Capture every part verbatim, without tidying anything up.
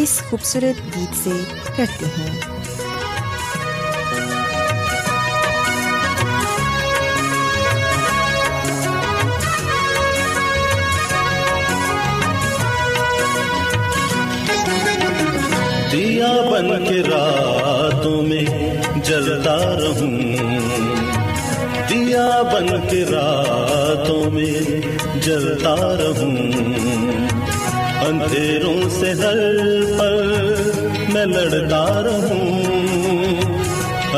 اس خوبصورت گیت سے کرتے ہیں۔ دیا بن کے راتوں میں جلتا رہوں، دیا بن کے راتوں میں جلتا رہوں، اندھیروں سے ہر پل میں لڑتا رہوں،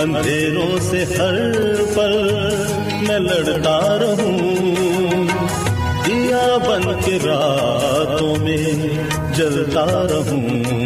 اندھیروں سے ہر پل میں لڑتا رہوں، دیا بن کے راتوں میں جلتا رہوں۔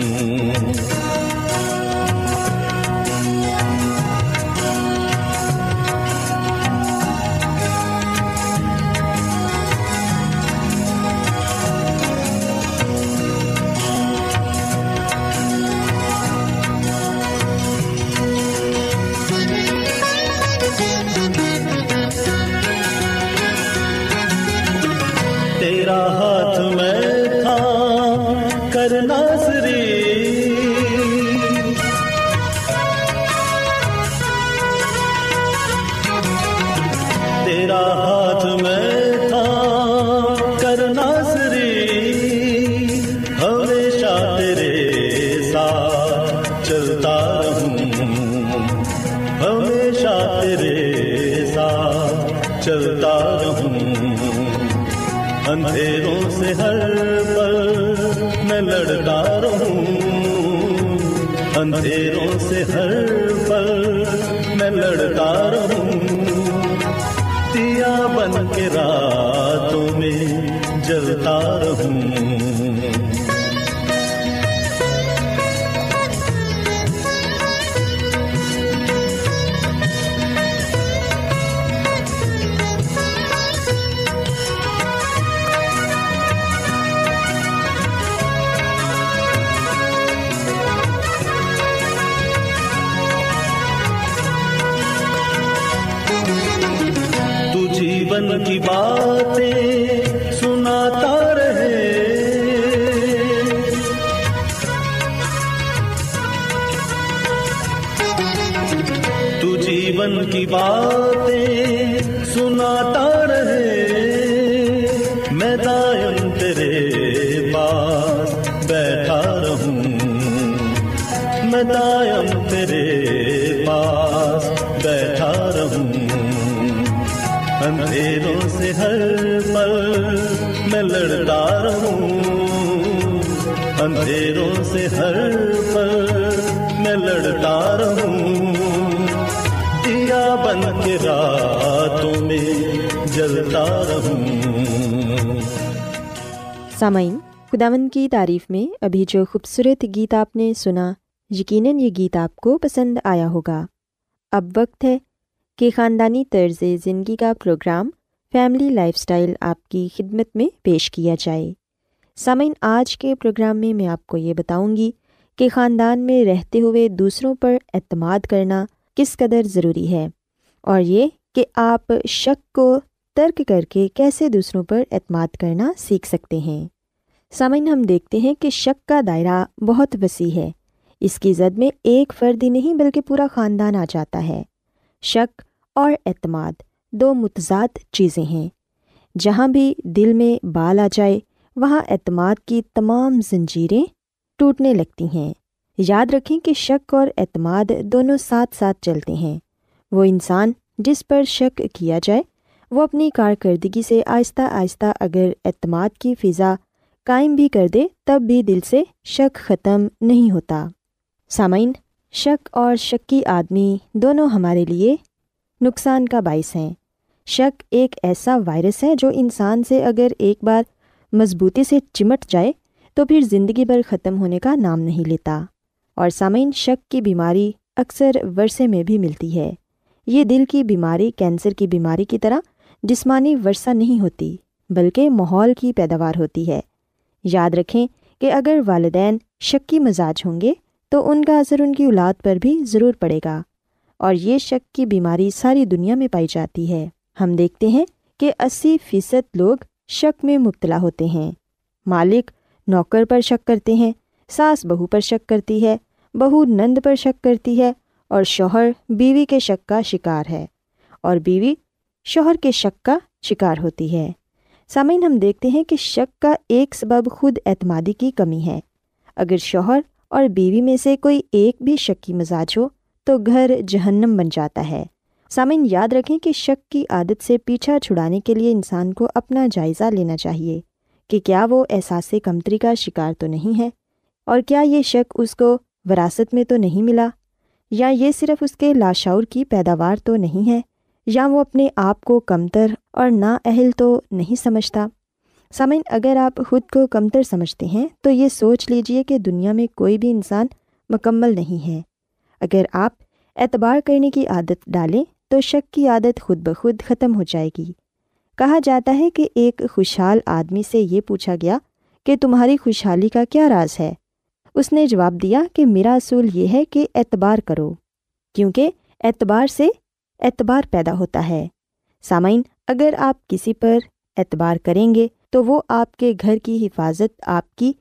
اندھیروں سے ہر پل میں لڑتا رہوں، اندھیروں سے ہر پل میں لڑتا رہوں، دیا بن کے راتوں میں جلتا رہوں۔ جیون کی باتیں سناتا رہے، تو جیون کی باتیں سناتا رہے، میں دائم تیرے پاس بیٹھا رہوں، میں دائم تیرے پاس بیٹھا رہوں، اندھیروں سے ہر پل میں لڑتا رہوں، اندھیروں سے ہر پل میں لڑتا رہوں، دیا بن کے راتوں میں جلتا رہوں۔ سامعین، خداوند کی تعریف میں ابھی جو خوبصورت گیت آپ نے سنا، یقیناً یہ گیت آپ کو پسند آیا ہوگا۔ اب وقت ہے کہ خاندانی طرز زندگی کا پروگرام فیملی لائف سٹائل آپ کی خدمت میں پیش کیا جائے۔ سامعین، آج کے پروگرام میں میں آپ کو یہ بتاؤں گی کہ خاندان میں رہتے ہوئے دوسروں پر اعتماد کرنا کس قدر ضروری ہے، اور یہ کہ آپ شک کو ترک کر کے کیسے دوسروں پر اعتماد کرنا سیکھ سکتے ہیں۔ سامعین، ہم دیکھتے ہیں کہ شک کا دائرہ بہت وسیع ہے، اس کی زد میں ایک فرد ہی نہیں بلکہ پورا خاندان آ جاتا ہے۔ شک اور اعتماد دو متضاد چیزیں ہیں، جہاں بھی دل میں بال آ جائے وہاں اعتماد کی تمام زنجیریں ٹوٹنے لگتی ہیں۔ یاد رکھیں کہ شک اور اعتماد دونوں ساتھ ساتھ چلتے ہیں۔ وہ انسان جس پر شک کیا جائے وہ اپنی کارکردگی سے آہستہ آہستہ اگر اعتماد کی فضا قائم بھی کر دے تب بھی دل سے شک ختم نہیں ہوتا۔ سامعین، شک اور شکی آدمی دونوں ہمارے لیے نقصان کا باعث ہیں۔ شک ایک ایسا وائرس ہے جو انسان سے اگر ایک بار مضبوطی سے چمٹ جائے تو پھر زندگی بھر ختم ہونے کا نام نہیں لیتا۔ اور سامعین، شک کی بیماری اکثر ورثے میں بھی ملتی ہے۔ یہ دل کی بیماری کینسر کی بیماری کی طرح جسمانی ورثہ نہیں ہوتی بلکہ ماحول کی پیداوار ہوتی ہے۔ یاد رکھیں کہ اگر والدین شکی مزاج ہوں گے تو ان کا اثر ان کی اولاد پر بھی ضرور پڑے گا، اور یہ شک کی بیماری ساری دنیا میں پائی جاتی ہے۔ ہم دیکھتے ہیں کہ اسی فیصد لوگ شک میں مبتلا ہوتے ہیں۔ مالک نوکر پر شک کرتے ہیں، ساس بہو پر شک کرتی ہے، بہو نند پر شک کرتی ہے، اور شوہر بیوی کے شک کا شکار ہے، اور بیوی شوہر کے شک کا شکار ہوتی ہے۔ سامعین، ہم دیکھتے ہیں کہ شک کا ایک سبب خود اعتمادی کی کمی ہے۔ اگر شوہر اور بیوی میں سے کوئی ایک بھی شکی مزاج ہو تو گھر جہنم بن جاتا ہے۔ سامعین، یاد رکھیں کہ شک کی عادت سے پیچھا چھڑانے کے لیے انسان کو اپنا جائزہ لینا چاہیے کہ کیا وہ احساس کمتری کا شکار تو نہیں ہے، اور کیا یہ شک اس کو وراثت میں تو نہیں ملا، یا یہ صرف اس کے لاشعور کی پیداوار تو نہیں ہے، یا وہ اپنے آپ کو کمتر اور نااہل تو نہیں سمجھتا۔ سامعین، اگر آپ خود کو کمتر سمجھتے ہیں تو یہ سوچ لیجئے کہ دنیا میں کوئی بھی انسان مکمل نہیں ہے۔ اگر آپ اعتبار کرنے کی عادت ڈالیں تو شک کی عادت خود بخود ختم ہو جائے گی۔ کہا جاتا ہے کہ ایک خوشحال آدمی سے یہ پوچھا گیا کہ تمہاری خوشحالی کا کیا راز ہے؟ اس نے جواب دیا کہ میرا اصول یہ ہے کہ اعتبار کرو، کیونکہ اعتبار سے اعتبار پیدا ہوتا ہے۔ سامعین، اگر آپ کسی پر اعتبار کریں گے تو وہ آپ کے گھر کی حفاظت آپ کی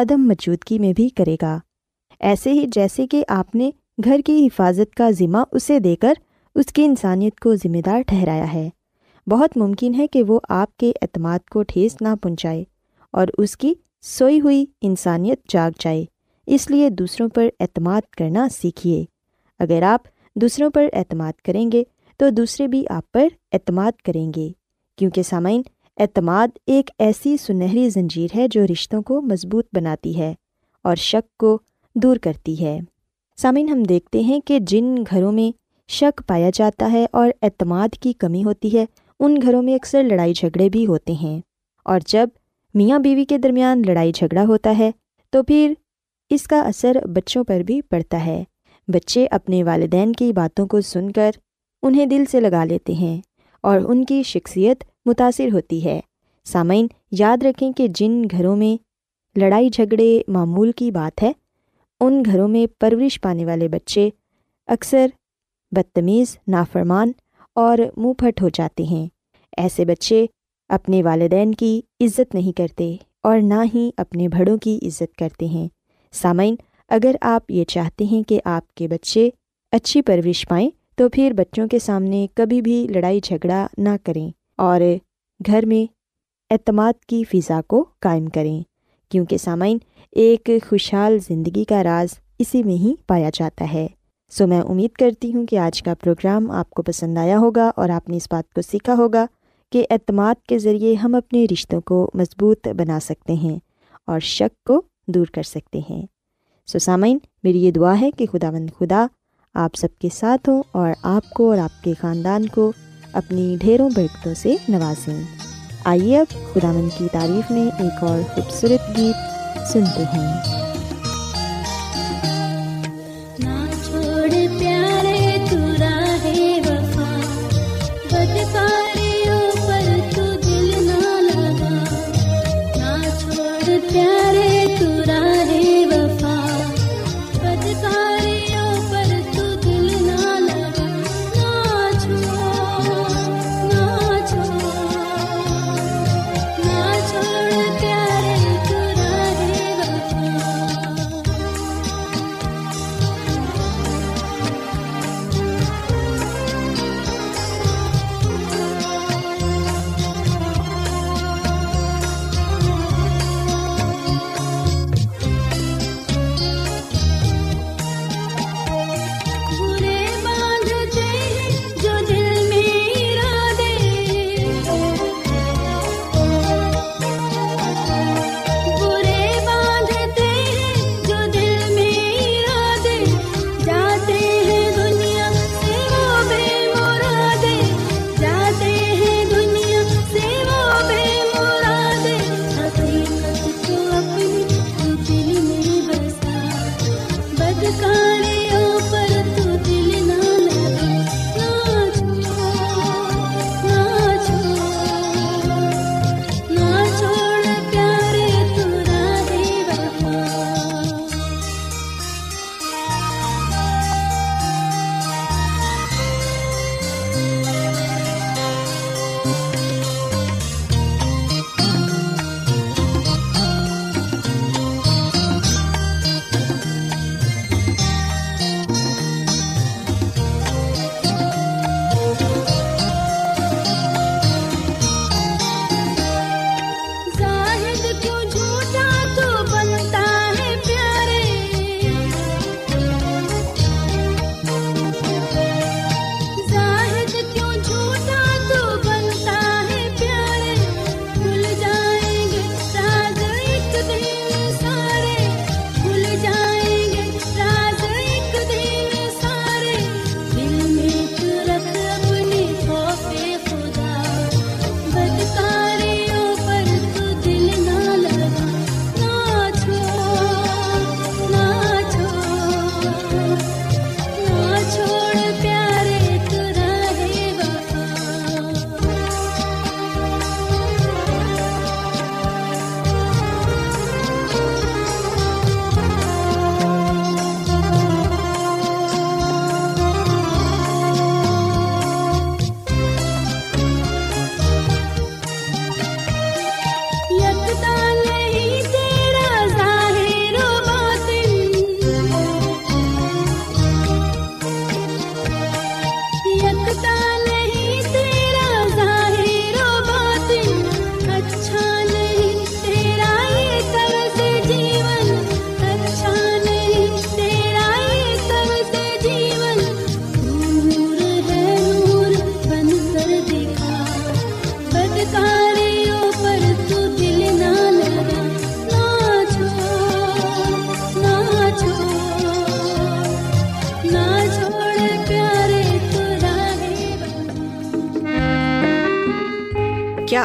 عدم موجودگی میں بھی کرے گا، ایسے ہی جیسے کہ آپ نے گھر کی حفاظت کا ذمہ اسے دے کر اس کی انسانیت کو ذمہ دار ٹھہرایا ہے۔ بہت ممکن ہے کہ وہ آپ کے اعتماد کو ٹھیس نہ پہنچائے اور اس کی سوئی ہوئی انسانیت جاگ جائے، اس لیے دوسروں پر اعتماد کرنا سیکھیے۔ اگر آپ دوسروں پر اعتماد کریں گے تو دوسرے بھی آپ پر اعتماد کریں گے، کیونکہ سامعین، اعتماد ایک ایسی سنہری زنجیر ہے جو رشتوں کو مضبوط بناتی ہے اور شک کو دور کرتی ہے۔ سامعین، ہم دیکھتے ہیں کہ جن گھروں میں شک پایا جاتا ہے اور اعتماد کی کمی ہوتی ہے ان گھروں میں اکثر لڑائی جھگڑے بھی ہوتے ہیں، اور جب میاں بیوی کے درمیان لڑائی جھگڑا ہوتا ہے تو پھر اس کا اثر بچوں پر بھی پڑتا ہے۔ بچے اپنے والدین کی باتوں کو سن کر انہیں دل سے لگا لیتے ہیں اور ان کی شخصیت متاثر ہوتی ہے۔ سامعین، یاد رکھیں کہ جن گھروں میں لڑائی جھگڑے معمول کی بات ہے ان گھروں میں پرورش پانے والے بچے اکثر بدتمیز، نافرمان اور منہ پھٹ ہو جاتے ہیں۔ ایسے بچے اپنے والدین کی عزت نہیں کرتے اور نہ ہی اپنے بڑوں کی عزت کرتے ہیں۔ سامعین، اگر آپ یہ چاہتے ہیں کہ آپ کے بچے اچھی پرورش پائیں تو پھر بچوں کے سامنے کبھی بھی لڑائی جھگڑا نہ کریں اور گھر میں اعتماد کی فضا کو قائم کریں، کیونکہ سامعین، ایک خوشحال زندگی کا راز اسی میں ہی پایا جاتا ہے۔ سو میں امید کرتی ہوں کہ آج کا پروگرام آپ کو پسند آیا ہوگا اور آپ نے اس بات کو سیکھا ہوگا کہ اعتماد کے ذریعے ہم اپنے رشتوں کو مضبوط بنا سکتے ہیں اور شک کو دور کر سکتے ہیں۔ سو سامعین، میری یہ دعا ہے کہ خداوند خدا آپ سب کے ساتھ ہوں اور آپ کو اور آپ کے خاندان کو اپنی ڈھیروں برکتوں سے نوازیں۔ آئیے اب خداوند کی تعریف میں ایک اور خوبصورت گیت سنتے ہیں۔ پیارے تُو راہِ وفا، بدکاریوں پر تو دل نہ لگا، کیا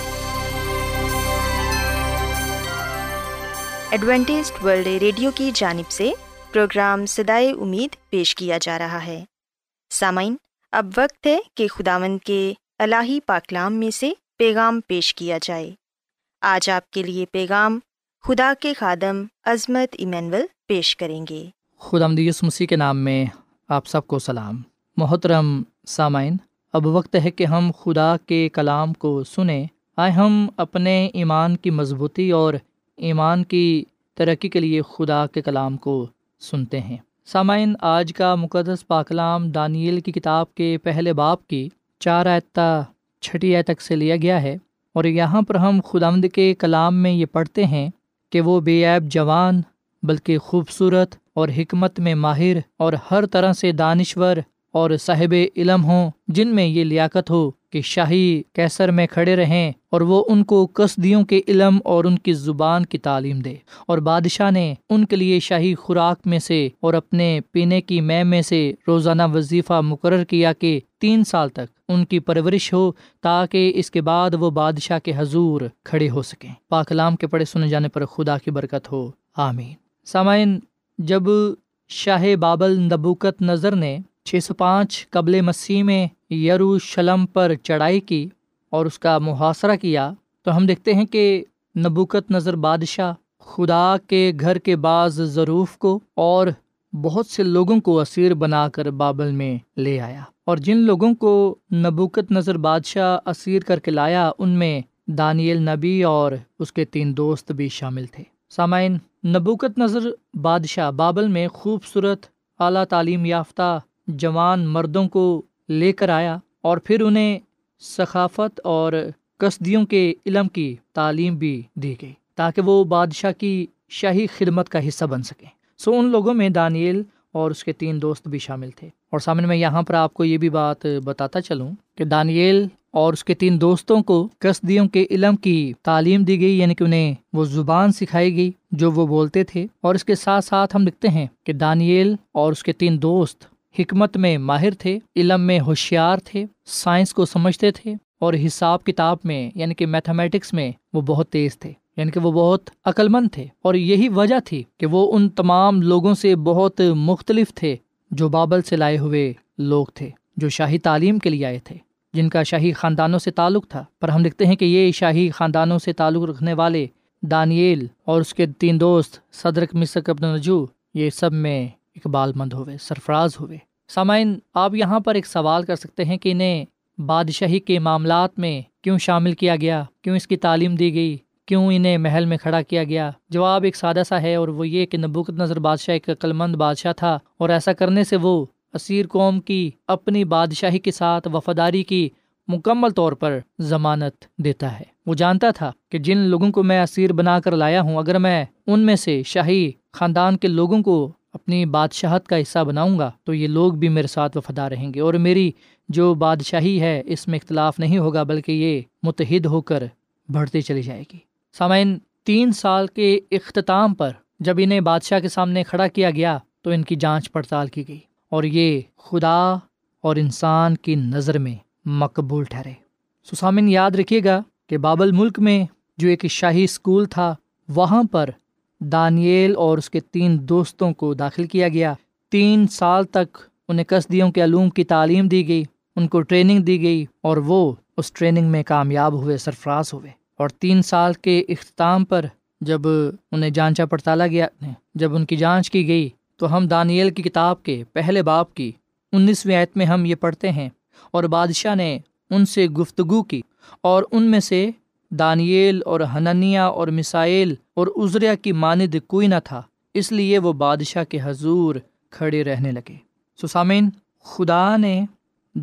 ایڈوینٹسٹ ورلڈ ریڈیو کی جانب سے پروگرام صدائے امید پیش کیا جا رہا ہے۔ سامعین، اب وقت ہے کہ خداوند کے الہی پاکلام میں سے پیغام پیش کیا جائے۔ آج آپ کے لیے پیغام خدا کے خادم عظمت ایمینول پیش کریں گے۔ خداوند یسوع مسیح کے نام میں آپ سب کو سلام۔ محترم سامعین، اب وقت ہے کہ ہم خدا کے کلام کو سنیں۔ آئے ہم اپنے ایمان کی مضبوطی اور ایمان کی ترقی کے لیے خدا کے کلام کو سنتے ہیں۔ سامعین، آج کا مقدس پاکلام دانیل کی کتاب کے پہلے باب کی چار آیت تا چھٹی آیت تک سے لیا گیا ہے، اور یہاں پر ہم خداوند کے کلام میں یہ پڑھتے ہیں کہ وہ بے عیب جوان بلکہ خوبصورت اور حکمت میں ماہر اور ہر طرح سے دانشور اور صاحب علم ہوں، جن میں یہ لیاقت ہو کہ شاہی قیصر میں کھڑے رہیں، اور وہ ان کو قصدیوں کے علم اور ان کی زبان کی تعلیم دے، اور بادشاہ نے ان کے لیے شاہی خوراک میں سے اور اپنے پینے کی مے میں سے روزانہ وظیفہ مقرر کیا کہ تین سال تک ان کی پرورش ہو، تاکہ اس کے بعد وہ بادشاہ کے حضور کھڑے ہو سکیں۔ پاک کلام کے پڑھے سنے جانے پر خدا کی برکت ہو، آمین۔ سامعین، جب شاہ بابل نبوکدنضر نے چھ سو پانچ قبل مسیح میں یروشلم پر چڑھائی کی اور اس کا محاصرہ کیا، تو ہم دیکھتے ہیں کہ نبوکدنضر بادشاہ خدا کے گھر کے بعض ظروف کو اور بہت سے لوگوں کو اسیر بنا کر بابل میں لے آیا، اور جن لوگوں کو نبوکدنضر بادشاہ اسیر کر کے لایا ان میں دانیل نبی اور اس کے تین دوست بھی شامل تھے۔ سامعین، نبوکدنضر بادشاہ بابل میں خوبصورت، اعلیٰ تعلیم یافتہ جوان مردوں کو لے کر آیا، اور پھر انہیں ثقافت اور قصدیوں کے علم کی تعلیم بھی دی گئی تاکہ وہ بادشاہ کی شاہی خدمت کا حصہ بن سکیں۔ سو ان لوگوں میں دانیل اور اس کے تین دوست بھی شامل تھے۔ اور سامنے میں یہاں پر آپ کو یہ بھی بات بتاتا چلوں کہ دانیل اور اس کے تین دوستوں کو قصدیوں کے علم کی تعلیم دی گئی، یعنی کہ انہیں وہ زبان سکھائی گئی جو وہ بولتے تھے، اور اس کے ساتھ ساتھ ہم دیکھتے ہیں کہ دانیل اور اس کے تین دوست حکمت میں ماہر تھے، علم میں ہوشیار تھے، سائنس کو سمجھتے تھے، اور حساب کتاب میں یعنی کہ میتھمیٹکس میں وہ بہت تیز تھے، یعنی کہ وہ بہت عقل مند تھے، اور یہی وجہ تھی کہ وہ ان تمام لوگوں سے بہت مختلف تھے جو بابل سے لائے ہوئے لوگ تھے، جو شاہی تعلیم کے لیے آئے تھے، جن کا شاہی خاندانوں سے تعلق تھا۔ پر ہم دیکھتے ہیں کہ یہ شاہی خاندانوں سے تعلق رکھنے والے دانیل اور اس کے تین دوست صدرک، میثق، ابد نجو، یہ سب میں اقبال مند ہوئے، سرفراز ہوئے۔ سامعین، آپ یہاں پر ایک سوال کر سکتے ہیں کہ انہیں بادشاہی کے معاملات میں کیوں شامل کیا گیا، کیوں اس کی تعلیم دی گئی، کیوں انہیں محل میں کھڑا کیا گیا؟ جواب ایک سادہ سا ہے، اور وہ یہ کہ نبوخدنظر بادشاہ ایک عقلمند بادشاہ تھا، اور ایسا کرنے سے وہ اسیر قوم کی اپنی بادشاہی کے ساتھ وفاداری کی مکمل طور پر ضمانت دیتا ہے۔ وہ جانتا تھا کہ جن لوگوں کو میں اسیر بنا کر لایا ہوں، اگر میں ان میں سے شاہی خاندان کے لوگوں کو اپنی بادشاہت کا حصہ بناؤں گا تو یہ لوگ بھی میرے ساتھ وفادار رہیں گے، اور میری جو بادشاہی ہے اس میں اختلاف نہیں ہوگا، بلکہ یہ متحد ہو کر بڑھتی چلی جائے گی۔ سامعین، تین سال کے اختتام پر جب انہیں بادشاہ کے سامنے کھڑا کیا گیا تو ان کی جانچ پڑتال کی گئی، اور یہ خدا اور انسان کی نظر میں مقبول ٹھہرے۔ سو سامعین، یاد رکھیے گا کہ بابل ملک میں جو ایک شاہی اسکول تھا، وہاں پر دانیل اور اس کے تین دوستوں کو داخل کیا گیا۔ تین سال تک انہیں کسدیوں کے علوم کی تعلیم دی گئی، ان کو ٹریننگ دی گئی، اور وہ اس ٹریننگ میں کامیاب ہوئے، سرفراز ہوئے۔ اور تین سال کے اختتام پر جب انہیں جانچا پڑتالا گیا، جب ان کی جانچ کی گئی، تو ہم دانیل کی کتاب کے پہلے باب کی انیسویں آیت میں ہم یہ پڑھتے ہیں، اور بادشاہ نے ان سے گفتگو کی، اور ان میں سے دانیل اور حنانیہ اور مشائیل اور عزریہ کی مانند کوئی نہ تھا، اس لیے وہ بادشاہ کے حضور کھڑے رہنے لگے۔ سو سامعین، خدا نے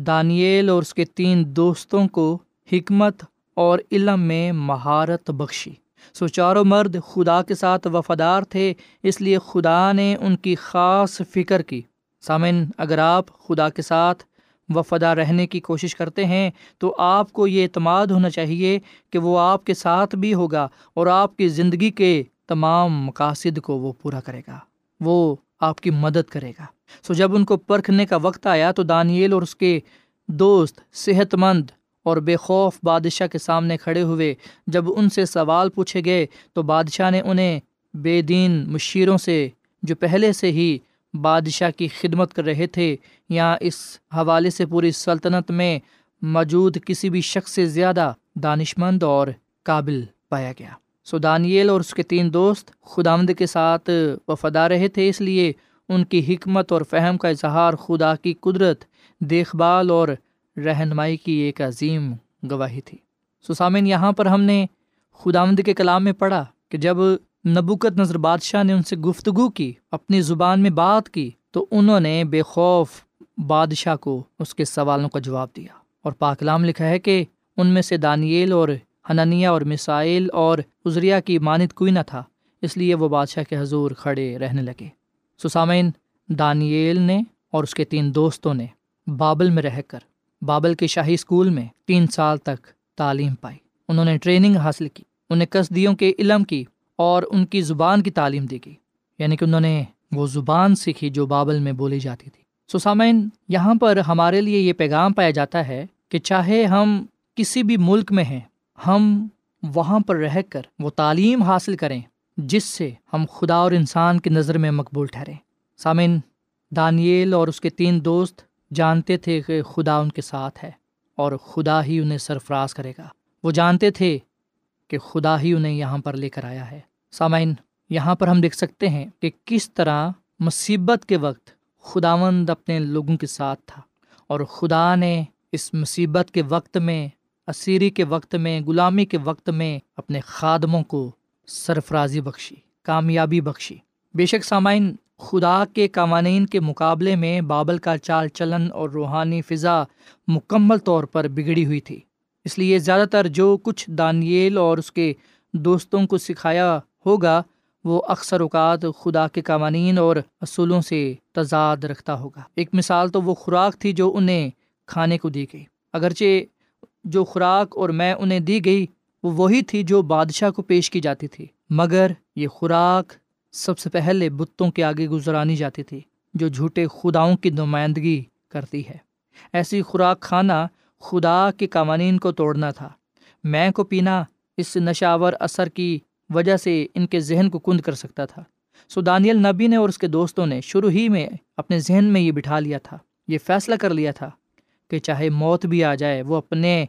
دانیل اور اس کے تین دوستوں کو حکمت اور علم میں مہارت بخشی۔ سو چاروں مرد خدا کے ساتھ وفادار تھے، اس لیے خدا نے ان کی خاص فکر کی۔ سامعین، اگر آپ خدا کے ساتھ وفادار رہنے کی کوشش کرتے ہیں تو آپ کو یہ اعتماد ہونا چاہیے کہ وہ آپ کے ساتھ بھی ہوگا، اور آپ کی زندگی کے تمام مقاصد کو وہ پورا کرے گا، وہ آپ کی مدد کرے گا۔ سو جب ان کو پرکھنے کا وقت آیا تو دانیل اور اس کے دوست صحت مند اور بے خوف بادشاہ کے سامنے کھڑے ہوئے۔ جب ان سے سوال پوچھے گئے تو بادشاہ نے انہیں بے دین مشیروں سے، جو پہلے سے ہی بادشاہ کی خدمت کر رہے تھے، یا اس حوالے سے پوری سلطنت میں موجود کسی بھی شخص سے زیادہ دانشمند اور قابل پایا گیا۔ سو دانیل اور اس کے تین دوست خداوند کے ساتھ وفادار رہے تھے، اس لیے ان کی حکمت اور فہم کا اظہار خدا کی قدرت، دیکھ بھال اور رہنمائی کی ایک عظیم گواہی تھی۔ سو سامعین، یہاں پر ہم نے خداوند کے کلام میں پڑھا کہ جب نبوخدنظر بادشاہ نے ان سے گفتگو کی، اپنی زبان میں بات کی، تو انہوں نے بے خوف بادشاہ کو اس کے سوالوں کا جواب دیا۔ اور پاک کلام لکھا ہے کہ ان میں سے دانیل اور حنانیہ اور مشائیل اور عزریہ کی مانند کوئی نہ تھا، اس لیے وہ بادشاہ کے حضور کھڑے رہنے لگے۔ سو سامعین، دانیل نے اور اس کے تین دوستوں نے بابل میں رہ کر، بابل کے شاہی اسکول میں تین سال تک تعلیم پائی، انہوں نے ٹریننگ حاصل کی، انہیں کسدیوں کے علم کی اور ان کی زبان کی تعلیم دی گئی، یعنی کہ انہوں نے وہ زبان سیکھی جو بابل میں بولی جاتی تھی۔ سو سامعین، یہاں پر ہمارے لیے یہ پیغام پایا جاتا ہے کہ چاہے ہم کسی بھی ملک میں ہیں، ہم وہاں پر رہ کر وہ تعلیم حاصل کریں جس سے ہم خدا اور انسان کی نظر میں مقبول ٹھہریں۔ سامعین، دانیل اور اس کے تین دوست جانتے تھے کہ خدا ان کے ساتھ ہے اور خدا ہی انہیں سرفراز کرے گا، وہ جانتے تھے کہ خدا ہی انہیں یہاں پر لے کر آیا ہے۔ سامعین، یہاں پر ہم دیکھ سکتے ہیں کہ کس طرح مصیبت کے وقت خداوند اپنے لوگوں کے ساتھ تھا، اور خدا نے اس مصیبت کے وقت میں، اسیری کے وقت میں، غلامی کے وقت میں اپنے خادموں کو سرفرازی بخشی، کامیابی بخشی۔ بے شک سامعین، خدا کے قوانین کے مقابلے میں بابل کا چال چلن اور روحانی فضا مکمل طور پر بگڑی ہوئی تھی، اس لیے زیادہ تر جو کچھ دانیل اور اس کے دوستوں کو سکھایا ہوگا وہ اکثر اوقات خدا کے قوانین اور اصولوں سے تضاد رکھتا ہوگا۔ ایک مثال تو وہ خوراک تھی جو انہیں کھانے کو دی گئی، اگرچہ جو خوراک اور میں انہیں دی گئی وہ وہی تھی جو بادشاہ کو پیش کی جاتی تھی، مگر یہ خوراک سب سے پہلے بتوں کے آگے گزرانی جاتی تھی جو جھوٹے خداؤں کی نمائندگی کرتی ہے۔ ایسی خوراک کھانا خدا کے قوانین کو توڑنا تھا۔ میں کو پینا اس نشاور اثر کی وجہ سے ان کے ذہن کو کند کر سکتا تھا۔ سو دانیل نبی نے اور اس کے دوستوں نے شروع ہی میں اپنے ذہن میں یہ بٹھا لیا تھا، یہ فیصلہ کر لیا تھا کہ چاہے موت بھی آ جائے وہ اپنے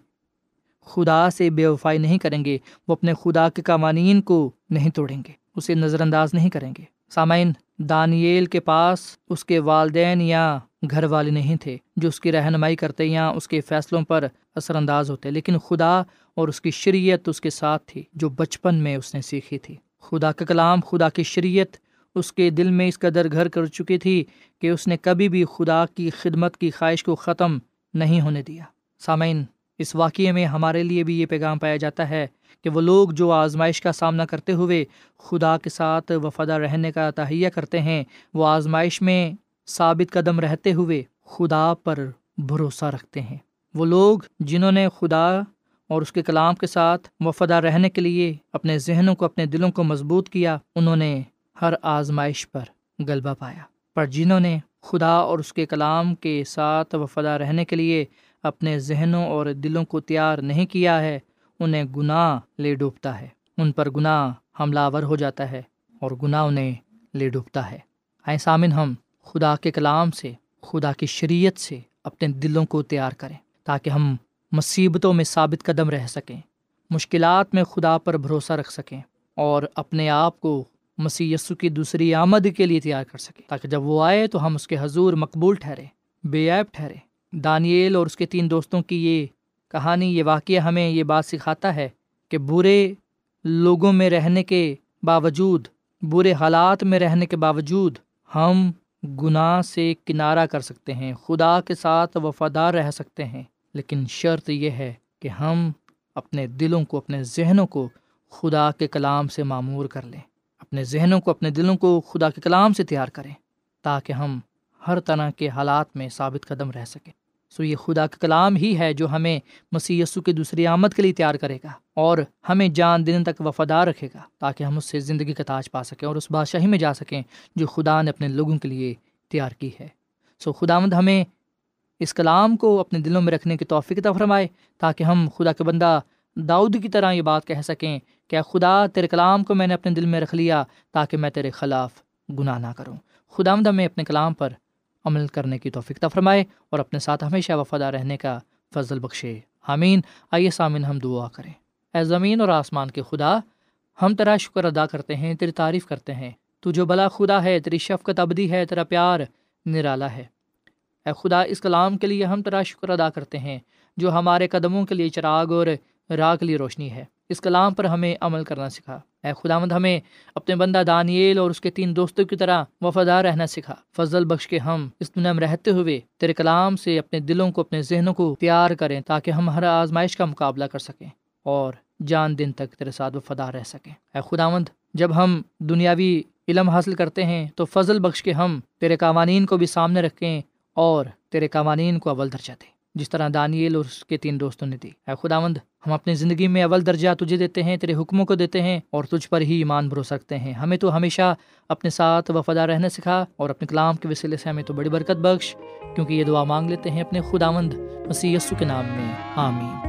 خدا سے بے وفائی نہیں کریں گے، وہ اپنے خدا کے قوانین کو نہیں توڑیں گے، اسے نظر انداز نہیں کریں گے۔ سامعین، دانیل کے پاس اس کے والدین یا گھر والے نہیں تھے جو اس کی رہنمائی کرتے یا اس کے فیصلوں پر اثر انداز ہوتے، لیکن خدا اور اس کی شریعت اس کے ساتھ تھی جو بچپن میں اس نے سیکھی تھی۔ خدا کا کلام، خدا کی شریعت اس کے دل میں اس قدر گھر کر چکی تھی کہ اس نے کبھی بھی خدا کی خدمت کی خواہش کو ختم نہیں ہونے دیا۔ سامعین، اس واقعے میں ہمارے لیے بھی یہ پیغام پایا جاتا ہے کہ وہ لوگ جو آزمائش کا سامنا کرتے ہوئے خدا کے ساتھ وفادار رہنے کا تہیہ کرتے ہیں، وہ آزمائش میں ثابت قدم رہتے ہوئے خدا پر بھروسہ رکھتے ہیں۔ وہ لوگ جنہوں نے خدا اور اس کے کلام کے ساتھ وفادار رہنے کے لیے اپنے ذہنوں کو، اپنے دلوں کو مضبوط کیا، انہوں نے ہر آزمائش پر غلبہ پایا، پر جنہوں نے خدا اور اس کے کلام کے ساتھ وفادار رہنے کے لیے اپنے ذہنوں اور دلوں کو تیار نہیں کیا ہے، انہیں گناہ لے ڈوبتا ہے، ان پر گناہ حملہ آور ہو جاتا ہے اور گناہ انہیں لے ڈوبتا ہے۔ آئیں سامن، ہم خدا کے کلام سے، خدا کی شریعت سے اپنے دلوں کو تیار کریں تاکہ ہم مصیبتوں میں ثابت قدم رہ سکیں، مشکلات میں خدا پر بھروسہ رکھ سکیں اور اپنے آپ کو مسیح یسو کی دوسری آمد کے لیے تیار کر سکیں، تاکہ جب وہ آئے تو ہم اس کے حضور مقبول ٹھہریں، بے عیب ٹھہریں۔ دانیل اور اس کے تین دوستوں کی یہ کہانی، یہ واقعہ ہمیں یہ بات سکھاتا ہے کہ برے لوگوں میں رہنے کے باوجود، برے حالات میں رہنے کے باوجود ہم گناہ سے کنارہ کر سکتے ہیں، خدا کے ساتھ وفادار رہ سکتے ہیں، لیکن شرط یہ ہے کہ ہم اپنے دلوں کو، اپنے ذہنوں کو خدا کے کلام سے معمور کر لیں، اپنے ذہنوں کو، اپنے دلوں کو خدا کے کلام سے تیار کریں تاکہ ہم ہر طرح کے حالات میں ثابت قدم رہ سکیں۔ سو یہ خدا کا کلام ہی ہے جو ہمیں مسیح یسو کی دوسری آمد کے لیے تیار کرے گا اور ہمیں جان دینے تک وفادار رکھے گا تاکہ ہم اس سے زندگی کا تاج پا سکیں اور اس بادشاہی میں جا سکیں جو خدا نے اپنے لوگوں کے لیے تیار کی ہے۔ سو خداوند ہمیں اس کلام کو اپنے دلوں میں رکھنے کی توفیق عطا فرمائے تاکہ ہم خدا کے بندہ داؤد کی طرح یہ بات کہہ سکیں کہ اے خدا، تیرے کلام کو میں نے اپنے دل میں رکھ لیا تاکہ میں تیرے خلاف گناہ نہ کروں۔ خداوند ہمیں اپنے کلام پر عمل کرنے کی توفیق عطا فرمائے اور اپنے ساتھ ہمیشہ وفادار رہنے کا فضل بخشے۔ آمین۔ آئیے سامعین، ہم دعا کریں۔ اے زمین اور آسمان کے خدا، ہم تیرا شکر ادا کرتے ہیں، تیری تعریف کرتے ہیں، تو جو بلا خدا ہے، تیری شفقت ابدی ہے، تیرا پیار نرالا ہے۔ اے خدا، اس کلام کے لیے ہم تیرا شکر ادا کرتے ہیں جو ہمارے قدموں کے لیے چراغ اور راہ کے لیے روشنی ہے۔ اس کلام پر ہمیں عمل کرنا سکھا۔ اے خداوند، ہمیں اپنے بندہ دانیل اور اس کے تین دوستوں کی طرح وفادار رہنا سکھا۔ فضل بخش کے ہم اس دنیا میں رہتے ہوئے تیرے کلام سے اپنے دلوں کو، اپنے ذہنوں کو تیار کریں تاکہ ہم ہر آزمائش کا مقابلہ کر سکیں اور جان دن تک تیرے ساتھ وفادار رہ سکیں۔ اے خداوند، جب ہم دنیاوی علم حاصل کرتے ہیں تو فضل بخش کے ہم تیرے قوانین کو بھی سامنے رکھیں اور تیرے قوانین کو اول درجہ دیں، جس طرح دانیل اور اس کے تین دوستوں نے دی۔ اے خداوند، ہم اپنی زندگی میں اول درجہ تجھے دیتے ہیں، تیرے حکموں کو دیتے ہیں اور تجھ پر ہی ایمان بھروسہ رکھتے ہیں۔ ہمیں تو ہمیشہ اپنے ساتھ وفادار رہنا سکھا اور اپنے کلام کے وسیلے سے ہمیں تو بڑی برکت بخش، کیونکہ یہ دعا مانگ لیتے ہیں اپنے خداوند مسیح یسوع کے نام میں، آمین۔